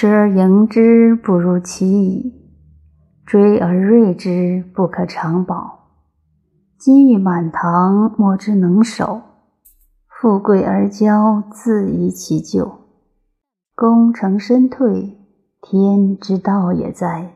持而盈之，不如其已；追而锐之，不可长保。金玉满堂，莫之能守；富贵而骄，自遗其咎。功成身退，天之道也哉！